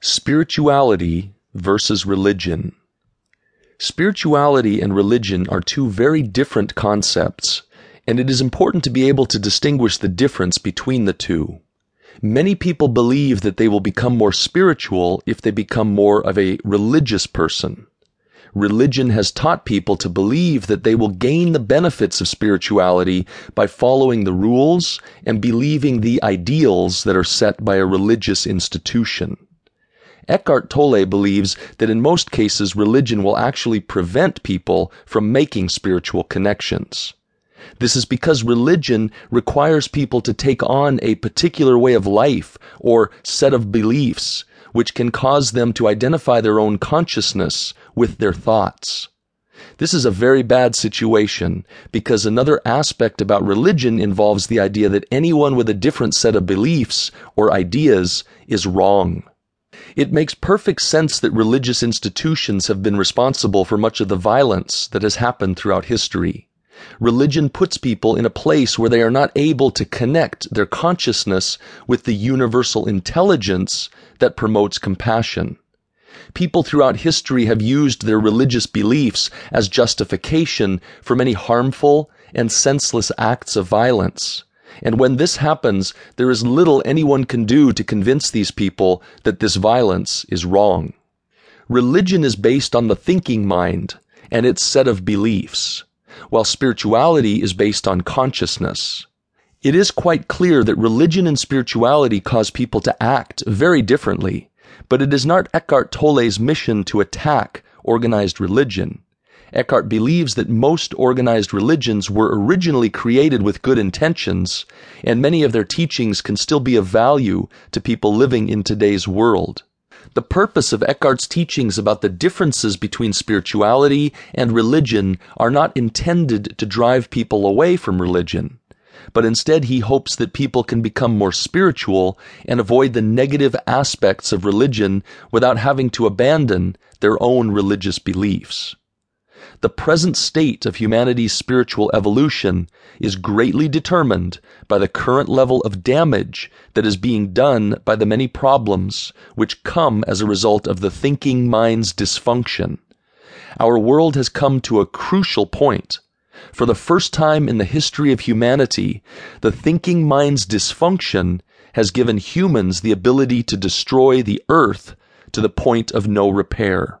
Spirituality versus religion. Spirituality and religion are two very different concepts, and it is important to be able to distinguish the difference between the two. Many people believe that they will become more spiritual if they become more of a religious person. Religion has taught people to believe that they will gain the benefits of spirituality by following the rules and believing the ideals that are set by a religious institution. Eckhart Tolle believes that in most cases religion will actually prevent people from making spiritual connections. This is because religion requires people to take on a particular way of life or set of beliefs, which can cause them to identify their own consciousness with their thoughts. This is a very bad situation because another aspect about religion involves the idea that anyone with a different set of beliefs or ideas is wrong. It makes perfect sense that religious institutions have been responsible for much of the violence that has happened throughout history. Religion puts people in a place where they are not able to connect their consciousness with the universal intelligence that promotes compassion. People throughout history have used their religious beliefs as justification for many harmful and senseless acts of violence. And when this happens, there is little anyone can do to convince these people that this violence is wrong. Religion is based on the thinking mind and its set of beliefs, while spirituality is based on consciousness. It is quite clear that religion and spirituality cause people to act very differently, but it is not Eckhart Tolle's mission to attack organized religion. Eckhart believes that most organized religions were originally created with good intentions, and many of their teachings can still be of value to people living in today's world. The purpose of Eckhart's teachings about the differences between spirituality and religion are not intended to drive people away from religion, but instead he hopes that people can become more spiritual and avoid the negative aspects of religion without having to abandon their own religious beliefs. The present state of humanity's spiritual evolution is greatly determined by the current level of damage that is being done by the many problems which come as a result of the thinking mind's dysfunction. Our world has come to a crucial point. For the first time in the history of humanity, the thinking mind's dysfunction has given humans the ability to destroy the earth to the point of no repair.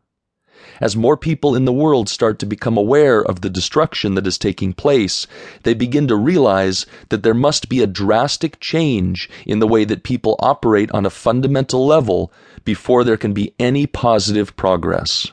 As more people in the world start to become aware of the destruction that is taking place, they begin to realize that there must be a drastic change in the way that people operate on a fundamental level before there can be any positive progress.